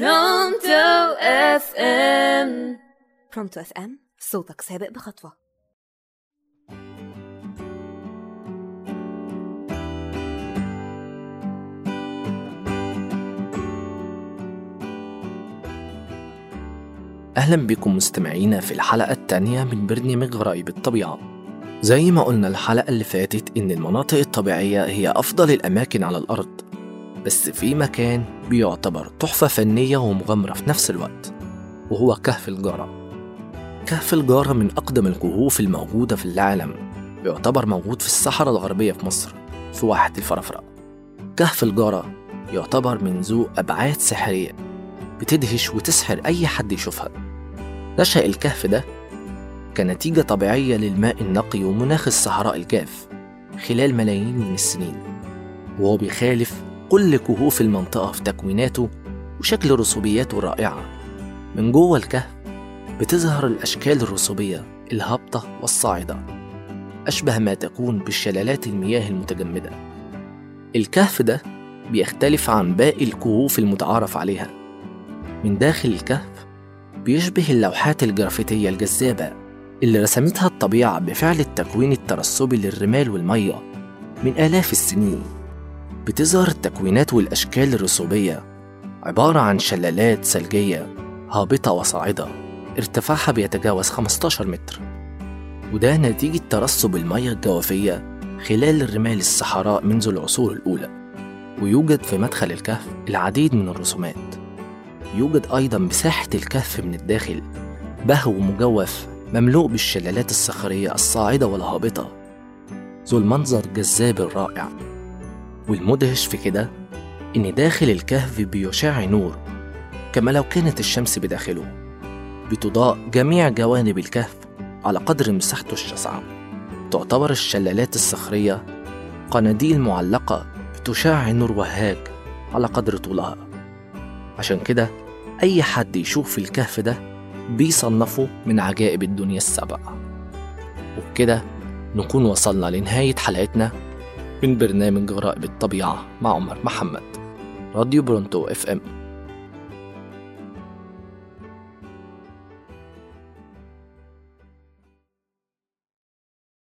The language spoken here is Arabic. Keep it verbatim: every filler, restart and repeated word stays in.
برونتو إف إم. برونتو إف إم، صوتك سابق بخطوة. أهلا بكم مستمعينا في الحلقة الثانية من برنامج غريب الطبيعة. زي ما قلنا الحلقة اللي فاتت إن المناطق الطبيعية هي أفضل الأماكن على الأرض، بس في مكان بيعتبر تحفة فنية ومغامرة في نفس الوقت، وهو كهف الجارة. كهف الجارة من أقدم الكهوف الموجودة في العالم، بيعتبر موجود في الصحراء الغربية في مصر في واحة الفرافرة. كهف الجارة يعتبر من ذو أبعاد سحرية بتدهش وتسحر أي حد يشوفها. نشأ الكهف ده كنتيجة طبيعية للماء النقي ومناخ الصحراء الجاف خلال ملايين من السنين، وهو بيخالف كل كهوف المنطقة في تكويناته وشكل رسوبياته الرائعة. من جوه الكهف بتظهر الأشكال الرسوبية الهابطة والصاعدة، أشبه ما تكون بالشلالات المياه المتجمدة. الكهف ده بيختلف عن باقي الكهوف المتعارف عليها. من داخل الكهف بيشبه اللوحات الجرافيتية الجذابة اللي رسمتها الطبيعة بفعل التكوين الترسبي للرمال والمية من آلاف السنين. بتظهر التكوينات والأشكال الرسوبية عبارة عن شلالات ثلجية هابطة وصاعدة ارتفاعها بيتجاوز خمستاشر متر، وده نتيجة ترسب المية الجوفية خلال الرمال الصحراء منذ العصور الأولى. ويوجد في مدخل الكهف العديد من الرسومات. يوجد أيضا بساحة الكهف من الداخل بهو مجوف مملوء بالشلالات الصخرية الصاعدة والهابطة، ذو المنظر الجذاب الرائع. والمدهش في كده إن داخل الكهف بيشع نور كما لو كانت الشمس بداخله، بتضاء جميع جوانب الكهف على قدر مساحته الشاسعة. تعتبر الشلالات الصخرية قناديل معلقة بتشع نور وهاج على قدر طولها، عشان كده أي حد يشوف الكهف ده بيصنفوا من عجائب الدنيا السبعة. وبكده نكون وصلنا لنهاية حلقتنا من برنامج غرائب الطبيعة مع عمر محمد، راديو برونتو إف إم.